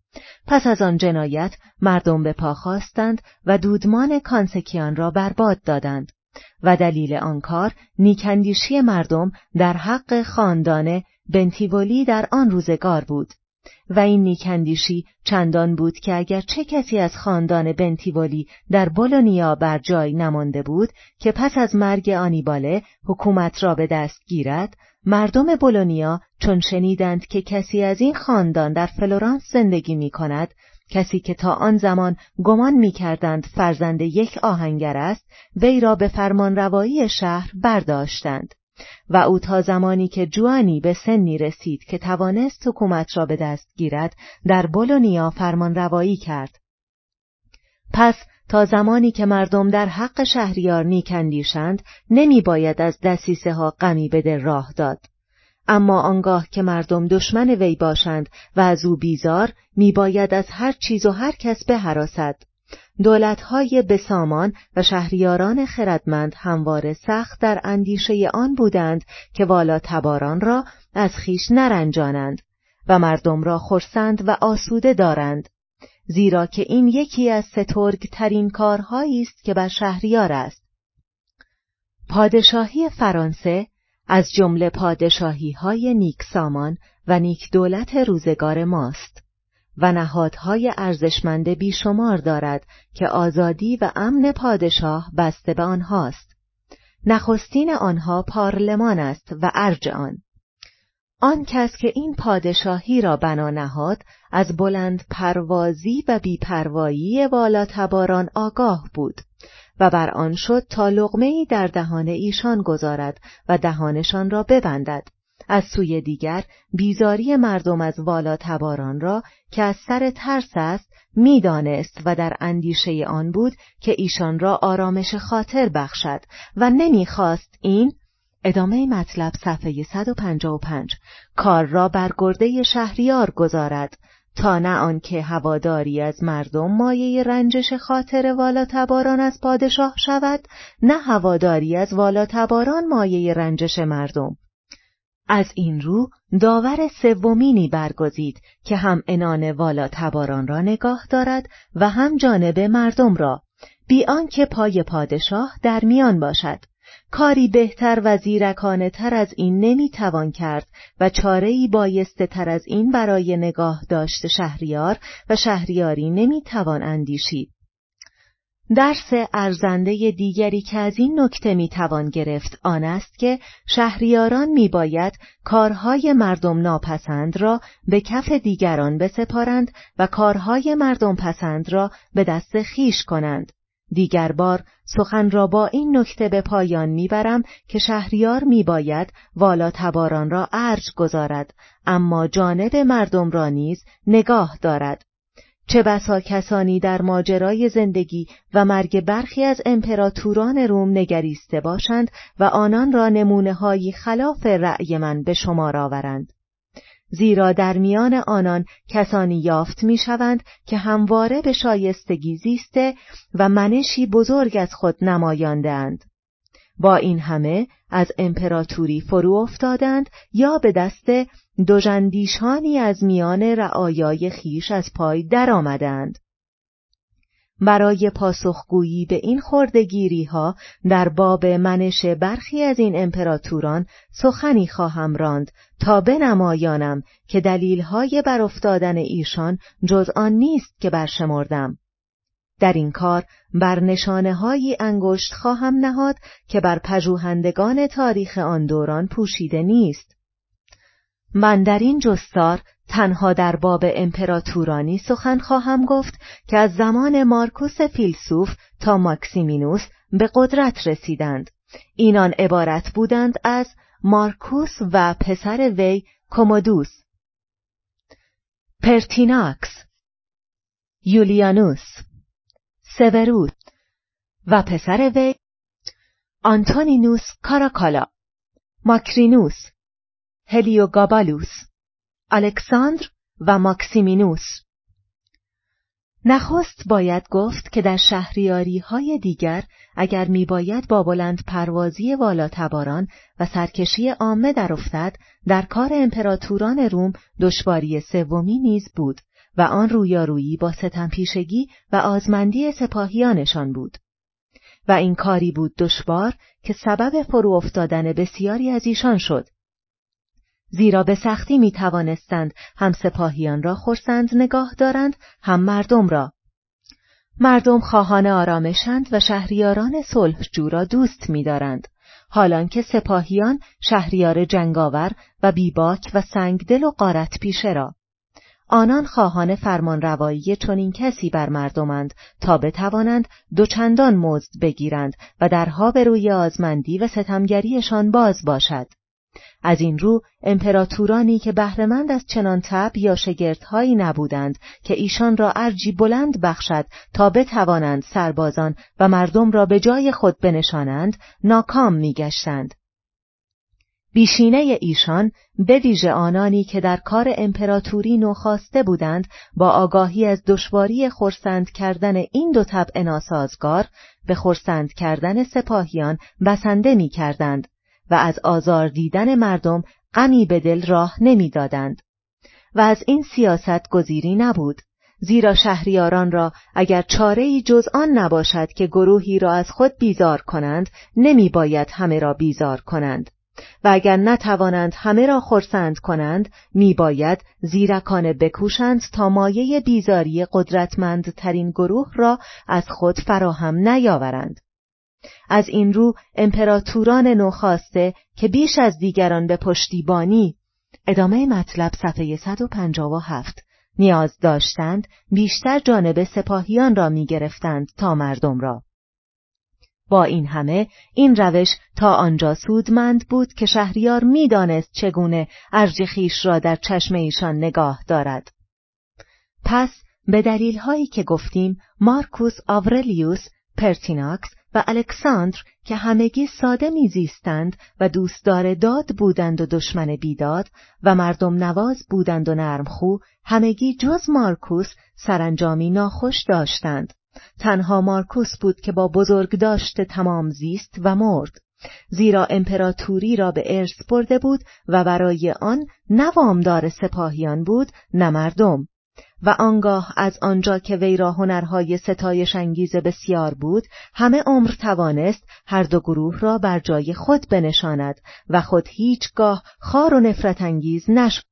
پس از آن جنایت مردم به پا خواستند و دودمان کانسکیان را برباد دادند و دلیل آن کار نیکندیشی مردم در حق خاندان بنتیولی در آن روزگار بود. و این نیکندیشی چندان بود که اگر چه کسی از خاندان بنتیولی در بولونیا بر جای نمانده بود که پس از مرگ آنیباله حکومت را به دست گیرد، مردم بولونیا چون شنیدند که کسی از این خاندان در فلورانس زندگی می کند، کسی که تا آن زمان گمان می کردند فرزند یک آهنگر است، وی را به فرمان روایی شهر برداشتند و او تا زمانی که جوانی به سنی رسید که توانست حکومت را به دست گیرد در بولونیا فرمان روایی کرد. پس تا زمانی که مردم در حق شهریار نیکندیشند نمی باید از دسیسه ها غمی به دل راه داد، اما آنگاه که مردم دشمن وی باشند و از او بیزار می باید از هر چیز و هر کس بهراسد. دولت‌های بسامان و شهریاران خردمند همواره سخت در اندیشه آن بودند که والا تباران را از خیش نرنجانند و مردم را خرسند و آسوده دارند، زیرا که این یکی از سترگ ترین کارهایی است که بر شهریار است. پادشاهی فرانسه از جمله پادشاهی‌های نیک سامان و نیک دولت روزگار ماست و نهادهای ارزشمند بیشمار دارد که آزادی و امن پادشاه بسته به آنهاست. نخستین آنها پارلمان است و ارج آن. آن کس که این پادشاهی را بنا نهاد از بلند پروازی و بیپروایی والا تباران آگاه بود و بر آن شد تا لقمه‌ای در دهان ایشان گذارد و دهانشان را ببندد، از سوی دیگر بیزاری مردم از والاتباران را که از سر ترس است میدانست و در اندیشه آن بود که ایشان را آرامش خاطر بخشد و نمیخواست این ادامه مطلب صفحه 155 کار را بر گرده شهریار گذارد تا نه آنکه هواداری از مردم مایه رنجش خاطر والاتباران از پادشاه شود، نه هواداری از والاتباران مایه رنجش مردم. از این رو داور سومینی برگزید که هم عنان والاتباران را نگاه دارد و هم جانب مردم را، بی آنکه پای پادشاه در میان باشد. کاری بهتر و زیرکانه تر از این نمیتوان کرد و چاره‌ای بایسته تر از این برای نگاه داشت شهریار و شهریاری نمیتوان اندیشید. درس ارزنده دیگری که از این نکته میتوان گرفت آن است که شهریاران میباید کارهای مردم ناپسند را به کف دیگران بسپارند و کارهای مردم پسند را به دست خویش کنند. دیگر بار سخن را با این نکته به پایان میبرم که شهریار میباید والاتباران را ارج گذارد، اما جانب مردم را نیز نگاه دارد. چه بسا کسانی در ماجرای زندگی و مرگ برخی از امپراتوران روم نگریسته باشند و آنان را نمونه‌هایی خلاف رأی من به شمار آورند. زیرا در میان آنان کسانی یافت میشوند که همواره به شایستگی زیسته و منشی بزرگ از خود نمایاندند. با این همه از امپراتوری فرو افتادند یا به دست دژندیشانی از میان رعایای خیش از پای درآمدند. برای پاسخگویی به این خردگیری‌ها در باب منش برخی از این امپراتوران سخنی خواهم راند تا بنمایانم که دلیل‌های بر افتادن ایشان جز آن نیست که برشمردم. در این کار بر نشانه‌هایی انگشت خواهم نهاد که بر پژوهندگان تاریخ آن دوران پوشیده نیست. من در این جستار تنها در باب امپراتورانی سخن خواهم گفت که از زمان مارکوس فیلسوف تا ماکسیمینوس به قدرت رسیدند. اینان عبارت بودند از مارکوس و پسر وی کومودوس، پرتیناکس، یولیانوس، سوروس و پسر وی آنتونینوس کاراکالا، ماکرینوس، هلیوگابالوس، الکساندر و ماکسیمینوس. نخست باید گفت که در شهریاری های دیگر اگر می باید با بلند پروازی والاتباران و سرکشی عامه در افتد، در کار امپراتوران روم دشواری سومی نیز بود و آن رویارویی با ستمپیشگی و آزمندی سپاهیانشان بود. و این کاری بود دشوار که سبب فرو افتادن بسیاری از ایشان شد. زیرا به سختی می توانستند هم سپاهیان را خرسند نگاه دارند، هم مردم را. مردم خواهان آرامشند و شهریاران صلحجو را دوست می دارند، حالان که سپاهیان شهریار جنگاور و بیباک و سنگدل و غارت پیشه را. آنان خواهان فرمان روایی چنین کسی بر مردمند تا بتوانند دوچندان مزد بگیرند و درها به روی آزمندی و ستمگریشان باز باشد. از این رو امپراتورانی که بهره‌مند از چنان طبع یا شگردهایی نبودند که ایشان را ارجی بلند بخشد تا بتوانند سربازان و مردم را به جای خود بنشانند، ناکام می‌گشتند. بیشینه ایشان، به ویژه آنانی که در کار امپراتوری نوخاسته بودند، با آگاهی از دشواری خرسند کردن این دو طبع ناسازگار، به خرسند کردن سپاهیان بسنده می‌کردند و از آزار دیدن مردم غمی به دل راه نمیدادند. و از این سیاست گزیری نبود، زیرا شهریاران را اگر چاره‌ای جز آن نباشد که گروهی را از خود بیزار کنند، نمی باید همه را بیزار کنند و اگر نتوانند همه را خرسند کنند، می باید زیرکانه بکوشند تا مایه بیزاری قدرتمندترین گروه را از خود فراهم نیاورند. از این رو امپراتوران نوخاسته که بیش از دیگران به پشتیبانی ادامه مطلب صفحه 157 نیاز داشتند، بیشتر جانب سپاهیان را می گرفتند تا مردم را. با این همه این روش تا آنجا سودمند بود که شهریار می‌دانست چگونه ارج خویش را در چشم ایشان نگاه دارد. پس به دلیل هایی که گفتیم مارکوس آورلیوس، پرتیناکس و الکساندر که همگی ساده میزیستند و دوستدار داد بودند و دشمن بیداد و مردم نواز بودند و نرمخو، همگی جز مارکوس سرانجامی ناخوش داشتند. تنها مارکوس بود که با بزرگداشت تمام زیست و مرد، زیرا امپراتوری را به ارث برده بود و برای آن نه وامدار سپاهیان بود نه مردم. و آنگاه از آنجا که وی را هنرهای ستایش انگیز بسیار بود، همه عمر توانست هر دو گروه را بر جای خود بنشاند و خود هیچگاه خار و نفرت انگیز نشد.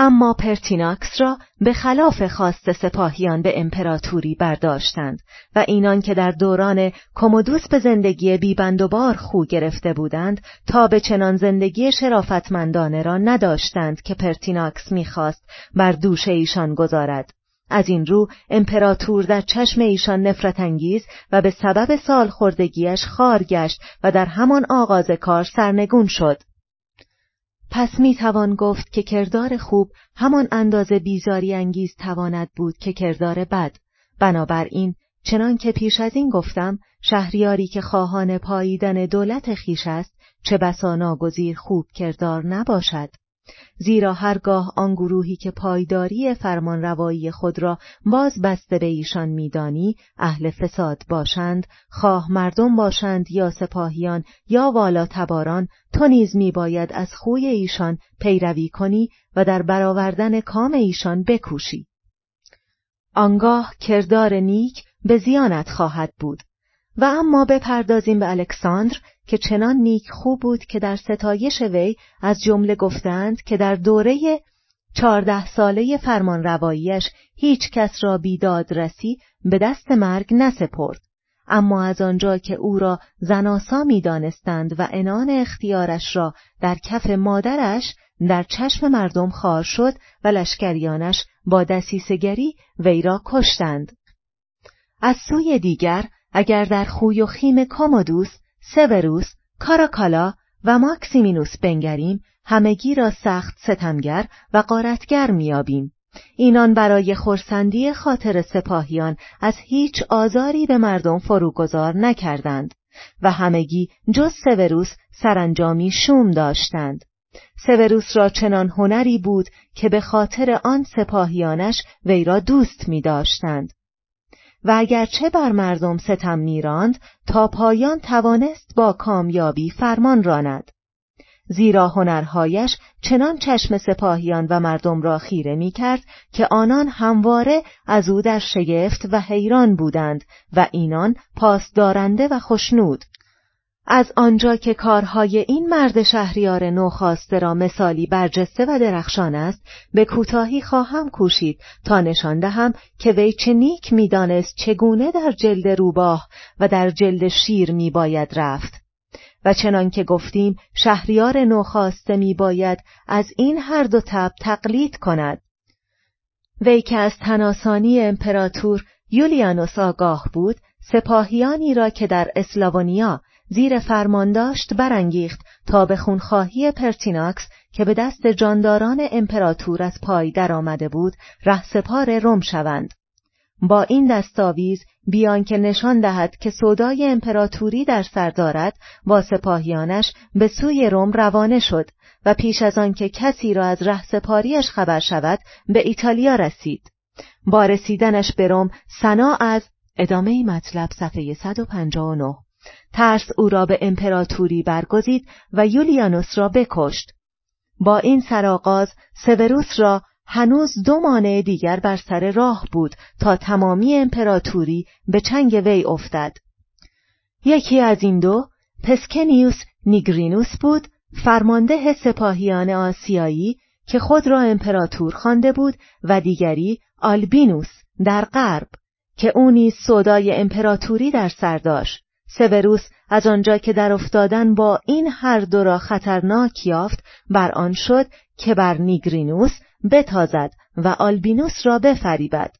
اما پرتیناکس را به خلاف خواست سپاهیان به امپراتوری برداشتند و اینان که در دوران کومودوس به زندگی بیبند و بار خو گرفته بودند، تا به چنان زندگی شرافتمندانه را نداشتند که پرتیناکس می‌خواست بر دوش ایشان گذارد. از این رو امپراتور در چشم ایشان نفرت انگیز و به سبب سالخوردگیش خار گشت و در همان آغاز کار سرنگون شد. پس می توان گفت که کردار خوب همان اندازه بیزاری انگیز تواند بود که کردار بد. بنابراین چنان که پیش از این گفتم، شهریاری که خواهان پاییدن دولت خیش است چه بسا ناگزیر خوب کردار نباشد، زیرا هرگاه آن گروهی که پایداری فرمان روایی خود را باز بسته به ایشان میدانی اهل فساد باشند، خواه مردم باشند یا سپاهیان یا والا تباران، تو نیز میباید از خوی ایشان پیروی کنی و در برآوردن کام ایشان بکوشی. آنگاه کردار نیک به زیانت خواهد بود. و اما بپردازیم به الکساندر که چنان نیک خوب بود که در ستایش وی از جمله گفتند که در دوره 14 ساله فرمان رواییش هیچ کس را بیداد رسی به دست مرگ نسپرد. اما از آنجا که او را زناسا می دانستند و عنان اختیارش را در کف مادرش، در چشم مردم خوار شد و لشکریانش با دسیسگری وی را کشتند. از سوی دیگر اگر در خوی و خیم کومودوس، سوروس، کاراکالا و ماکسیمینوس بنگریم، همگی را سخت ستمگر و غارتگر می‌یابیم. اینان برای خرسندی خاطر سپاهیان از هیچ آزاری به مردم فروگذار نکردند و همگی جز سوروس سرانجامی شوم داشتند. سوروس را چنان هنری بود که به خاطر آن سپاهیانش وی را دوست می‌داشتند. و اگرچه بر مردم ستم می‌راند، تا پایان توانست با کامیابی فرمان راند، زیرا هنرهایش چنان چشم سپاهیان و مردم را خیره می‌کرد که آنان همواره از او در شگفت و حیران بودند و اینان پاسدارنده و خوشنود. از آنجا که کارهای این مرد شهریار نوخاسته را مثالی برجسته و درخشان است، به کوتاهی خواهم کوشید تا نشان دهم که وی چه نیک می‌دانست چگونه در جلد روباه و در جلد شیر می‌باید رفت. و چنان که گفتیم شهریار نوخاسته می‌باید از این هر دو طبع تقلید کند. وی که از تناسانی امپراتور یولیانوس آگاه بود، سپاهیانی را که در اسلاوونیا زیر فرمان داشت برانگیخت تا به خونخواهی پرتیناکس که به دست جانداران امپراتور از پای درآمده بود رهسپار روم شوند. با این دستاویز بیان که نشان دهد که سودای امپراتوری در سر دارد، با سپاهیانش به سوی روم روانه شد و پیش از آن که کسی را از رهسپاریش خبر شود به ایتالیا رسید. با رسیدنش به روم سنا از ادامه مطلب صفحه 159. ترس او را به امپراتوری برگزید و یولیانوس را بکشت. با این سرآغاز سوروس را هنوز 2 مانع دیگر بر سر راه بود تا تمامی امپراتوری به چنگ وی افتد. یکی از این دو پسکنیوس نیگرینوس بود، فرمانده سپاهیان آسیایی که خود را امپراتور خوانده بود، و دیگری آلبینوس در غرب که او نیز سودای امپراتوری در سر داشت. سوروس از آنجا که در افتادن با این هر دو را خطرناک یافت، بر آن شد که بر نیگرینوس بتازد و آلبینوس را بفریبد.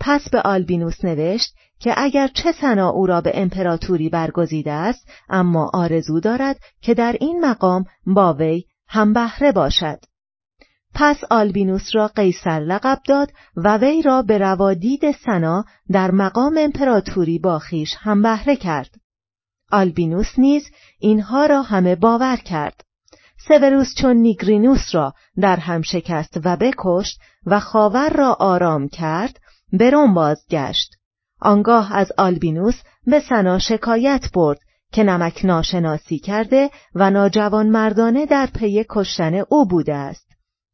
پس به آلبینوس نوشت که اگر چه سنا او را به امپراتوری برگزیده است، اما آرزو دارد که در این مقام با وی هم بهره باشد. پس آلبینوس را قیصر لقب داد و وی را به روادید سنا در مقام امپراتوری با خویش هم بهره کرد. آلبینوس نیز اینها را همه باور کرد. سوروس چون نیگرینوس را در هم شکست و بکشت و خاور را آرام کرد، به روم بازگشت. آنگاه از آلبینوس به سنا شکایت برد که نمک ناشناسی کرده و ناجوانمردانه در پی کشتن او بوده است.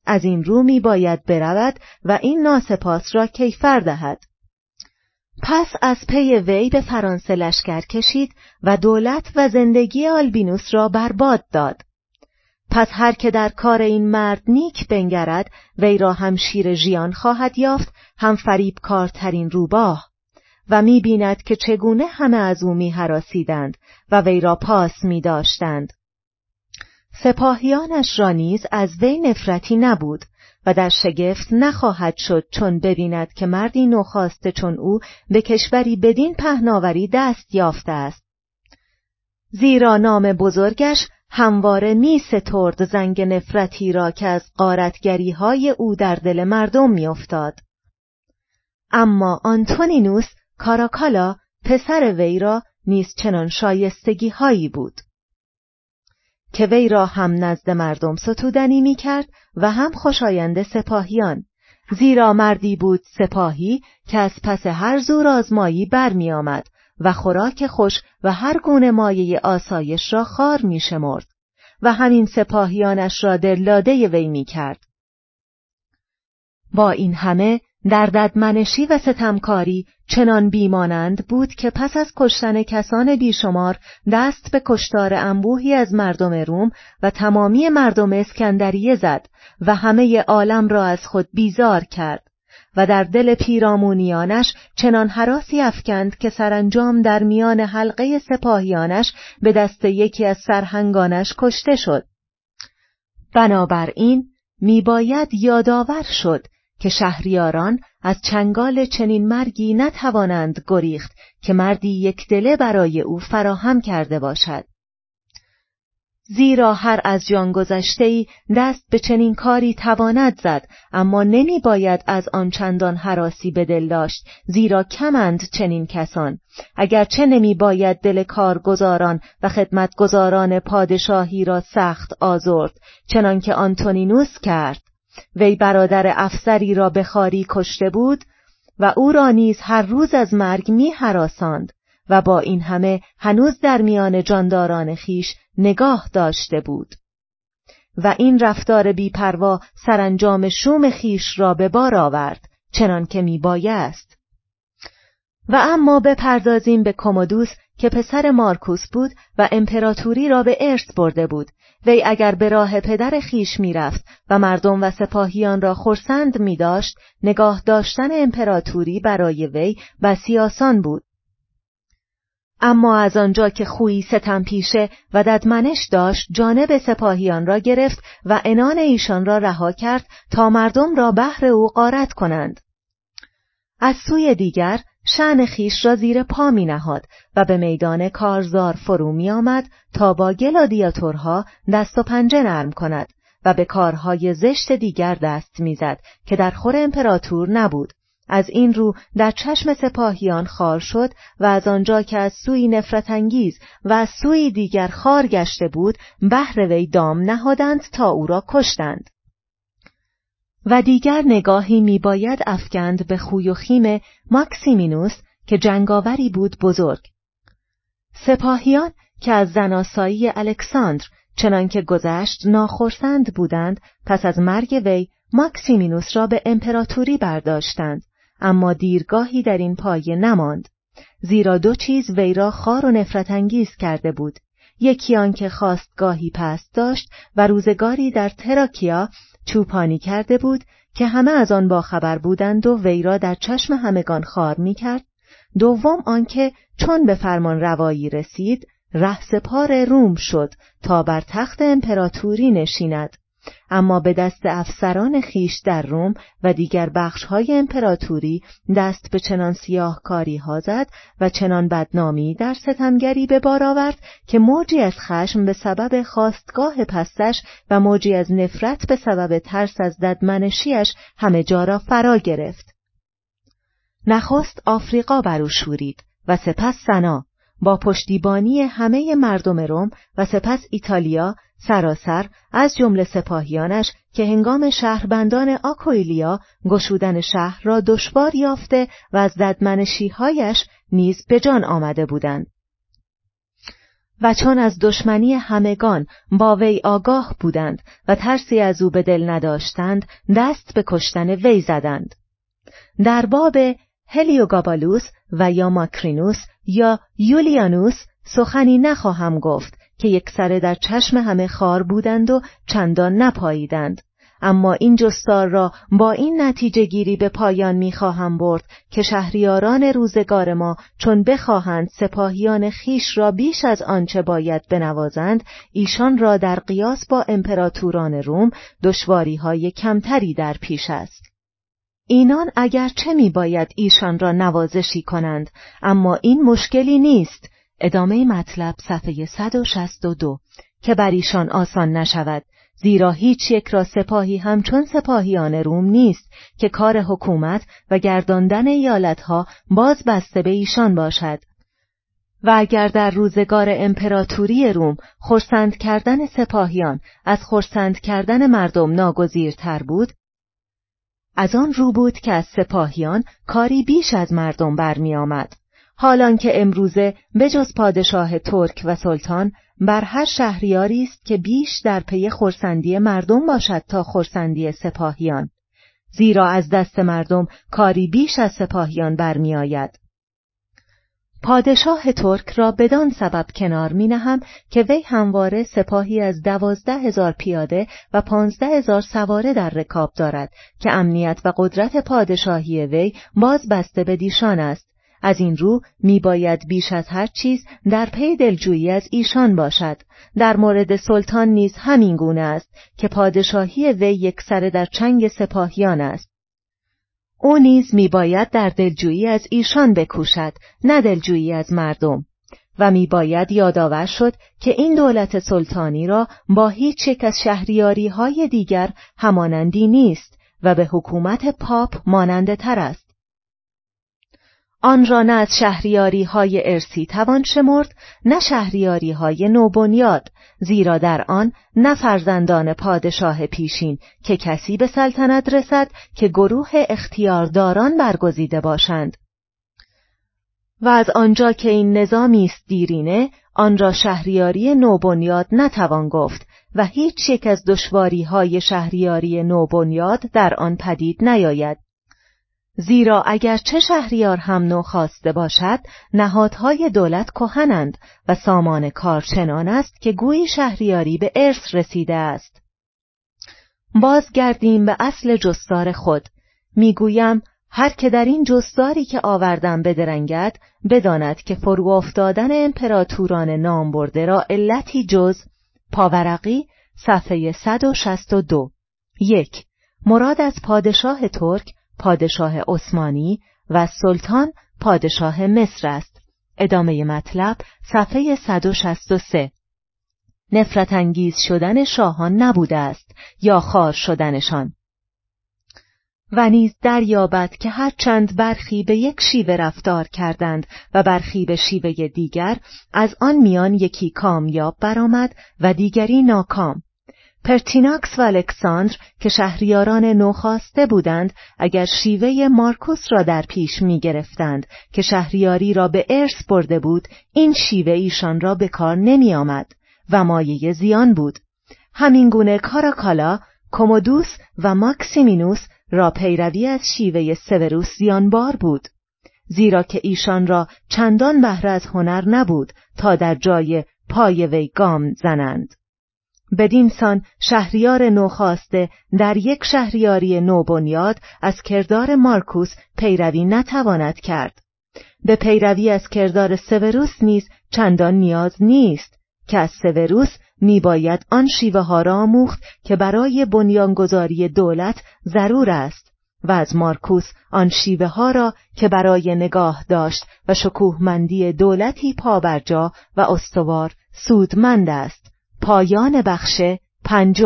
از این رو می باید برود و این ناسپاس را کیفر دهد. پس از پی وی به فرانسه لشکر کشید و دولت و زندگی آلبینوس را برباد داد. پس هر که در کار این مرد نیک بنگرد، وی را هم شیر ژیان خواهد یافت، هم فریبکارترین روباه. و می بیند که چگونه همه از او می هراسیدند و وی را پاس می داشتند. سپاهیانش را نیز از وی نفرتی نبود و در شگفت نخواهد شد چون ببیند که مردی نوخاسته چون او به کشوری بدین پهناوری دست یافته است. زیرا نام بزرگش همواره می سترد زنگ نفرتی را که از غارتگری های او در دل مردم می افتاد. اما آنتونینوس کاراکالا پسر وی را نیز چنان شایستگی هایی بود که وی را هم نزد مردم ستودنی می کرد و هم خوشایند سپاهیان، زیرا مردی بود سپاهی که از پس هر زور آزمایی بر می آمد و خوراک خوش و هر گونه مایه آسایش را خار می شمرد و همین سپاهیانش را دلاده وی می کرد. با این همه در ددمنشی و ستمکاری چنان بیمانند بود که پس از کشتن کسان بیشمار دست به کشتار انبوهی از مردم روم و تمامی مردم اسکندریه زد و همه عالم را از خود بیزار کرد و در دل پیرامونیانش چنان هراسی افکند که سرانجام در میان حلقه سپاهیانش به دست یکی از سرهنگانش کشته شد. بنابراین میباید یادآور شد که شهریاران از چنگال چنین مرگی نتوانند گریخت که مردی یک دله برای او فراهم کرده باشد. زیرا هر از جان گذشته‌ای دست به چنین کاری تواند زد، اما نمی باید از آن چندان هراسی به دل داشت، زیرا کمند چنین کسان. اگرچه نمی باید دل کارگزاران و خدمتگزاران پادشاهی را سخت آزرد، چنان که آنتونینوس کرد. وی برادر افسری را به خواری کشته بود و او را نیز هر روز از مرگ می هراساند و با این همه هنوز در میان جانداران خیش نگاه داشته بود و این رفتار بیپروا سرانجام شوم خیش را به بار آورد، چنان که می بایست. و اما بپردازیم به کومودوس که پسر مارکوس بود و امپراتوری را به ارث برده بود. وی اگر به راه پدر خیش می رفت و مردم و سپاهیان را خرسند می داشت، نگاه داشتن امپراتوری برای وی بسی آسان بود. اما از آنجا که خویی ستم پیشه و ددمنش داشت، جانب سپاهیان را گرفت و عنان ایشان را رها کرد تا مردم را بهر او غارت کنند. از سوی دیگر شأن خیش را زیر پا می نهاد و به میدان کارزار فرو می آمد تا با گلادیاتورها دست و پنجه نرم کند و به کارهای زشت دیگر دست می زد که در خور امپراتور نبود. از این رو در چشم سپاهیان خار شد و از آنجا که از سوی نفرت انگیز و از سوی دیگر خار گشته بود، بهر وی دام نهادند تا او را کشتند. و دیگر نگاهی می باید افکند به خوی و خیم ماکسیمینوس که جنگاوری بود بزرگ. سپاهیان که از زناسایی الکساندر چنان که گذشت ناخرسند بودند، پس از مرگ وی ماکسیمینوس را به امپراتوری برداشتند، اما دیرگاهی در این پایه نماند، زیرا دو چیز وی را خار و نفرت انگیز کرده بود: یکی آن که خواستگاهی پست داشت و روزگاری در تراکیا چوپانی کرده بود که همه از آن باخبر بودند و وی را در چشم همگان خار می کرد. دوم آنکه چون به فرمان روایی رسید، رهسپار روم شد تا بر تخت امپراتوری نشیند اما به دست افسران خیش در روم و دیگر بخش‌های امپراتوری دست به چنان سیاهکاری‌ها زد و چنان بدنامی در ستمگری به بار آورد که موجی از خشم به سبب خاستگاه پستش و موجی از نفرت به سبب ترس از ددمنشیش همه جا را فرا گرفت. نخست آفریقا بر او شورید و سپس سنا با پشتیبانی همه مردم روم و سپس ایتالیا سراسر از جمله سپاهیانش که هنگام شهربندان آکویلیا گشودن شهر را دشوار یافته و از ددمنشی‌هایش نیز به جان آمده بودند. و چون از دشمنی همگان با وی آگاه بودند و ترسی از او به دل نداشتند، دست به کشتن وی زدند. در باب هلیوگابالوس و یا ماکرینوس یا یولیانوس سخنی نخواهم گفت که یک سره در چشم همه خار بودند و چندان نپاییدند. اما این جستار را با این نتیجه گیری به پایان میخواهم برد که شهریاران روزگار ما چون بخواهند سپاهیان خیش را بیش از آنچه باید بنوازند، ایشان را در قیاس با امپراتوران روم دشواری‌های کمتری در پیش است. اینان اگرچه می باید ایشان را نوازشی کنند، اما این مشکلی نیست. ادامه مطلب صفحه 162 که بر ایشان آسان نشود، زیرا هیچ یک را سپاهی همچون سپاهیان روم نیست که کار حکومت و گرداندن ایالتها باز بسته به ایشان باشد. و اگر در روزگار امپراتوری روم خرسند کردن سپاهیان از خرسند کردن مردم ناگزیرتر بود، از آن رو بود که از سپاهیان کاری بیش از مردم برمی آمد. حالان که امروزه بجز پادشاه ترک و سلطان بر هر شهریاری است که بیش در پی خرسندی مردم باشد تا خرسندی سپاهیان، زیرا از دست مردم کاری بیش از سپاهیان برمی آید. پادشاه ترک را بدان سبب کنار می نهم که وی همواره سپاهی از 12,000 پیاده و 15,000 سواره در رکاب دارد که امنیت و قدرت پادشاهی وی باز بسته به دیشان است. از این رو می باید بیش از هر چیز در پی دلجویی از ایشان باشد. در مورد سلطان نیز همین گونه است که پادشاهی وی یک سره در چنگ سپاهیان است. او نیز می باید در دلجویی از ایشان بکوشد، نه دلجویی از مردم. و می باید یادآور شد که این دولت سلطانی را با هیچ یک از شهریاری های دیگر همانندی نیست و به حکومت پاپ ماننده تر است. آن را نه از شهریاری های ارثی توان شمرد، نه شهریاری های نوبنیاد، زیرا در آن نه فرزندان پادشاه پیشین که کسی به سلطنت رسد که گروه اختیارداران برگزیده باشند. و از آنجا که این نظامی است دیرینه، آن را شهریاری نوبنیاد نتوان گفت و هیچ یک از دشواری های شهریاری نوبنیاد در آن پدید نیاید. زیرا اگر چه شهریار هم نو خواسته باشد، نهادهای دولت کهنند و سامان کار چنان است که گویی شهریاری به ارث رسیده است. بازگردیم به اصل جستار خود. میگویم هر که در این جستاری که آوردم بدرنگد، بداند که فرو افتادن امپراتوران نامبرده را علتی جز پاورقی صفحه 162. 1. مراد از پادشاه ترک پادشاه عثمانی و سلطان پادشاه مصر است. ادامه مطلب صفحه 163. نفرت انگیز شدن شاهان نبوده است یا خار شدنشان. و نیز دریابد که هر چند برخی به یک شیوه رفتار کردند و برخی به شیوه دیگر، از آن میان یکی کامیاب برآمد و دیگری ناکام. پرتیناکس و الکساندر که شهریاران نوخاسته بودند، اگر شیوه مارکوس را در پیش می گرفتند که شهریاری را به ارث برده بود، این شیوه ایشان را به کار نمی آمد و مایه زیان بود. همینگونه کاراکالا، کومودوس و ماکسیمینوس را پیروی از شیوه سوروس زیانبار بود، زیرا که ایشان را چندان بهره از هنر نبود تا در جای پای وی گام زنند. بدین سان شهریار نوخاسته در یک شهریاری نوبنیاد از کردار مارکوس پیروی نتواند کرد. به پیروی از کردار سوروس نیز چندان نیاز نیست که از سوروس میباید آن شیوه ها را آموخت که برای بنیانگذاری دولت ضرور است و از مارکوس آن شیوه ها را که برای نگاه داشت و شکوهمندی دولتی پابرجا و استوار سودمند است. پایان بخش 5.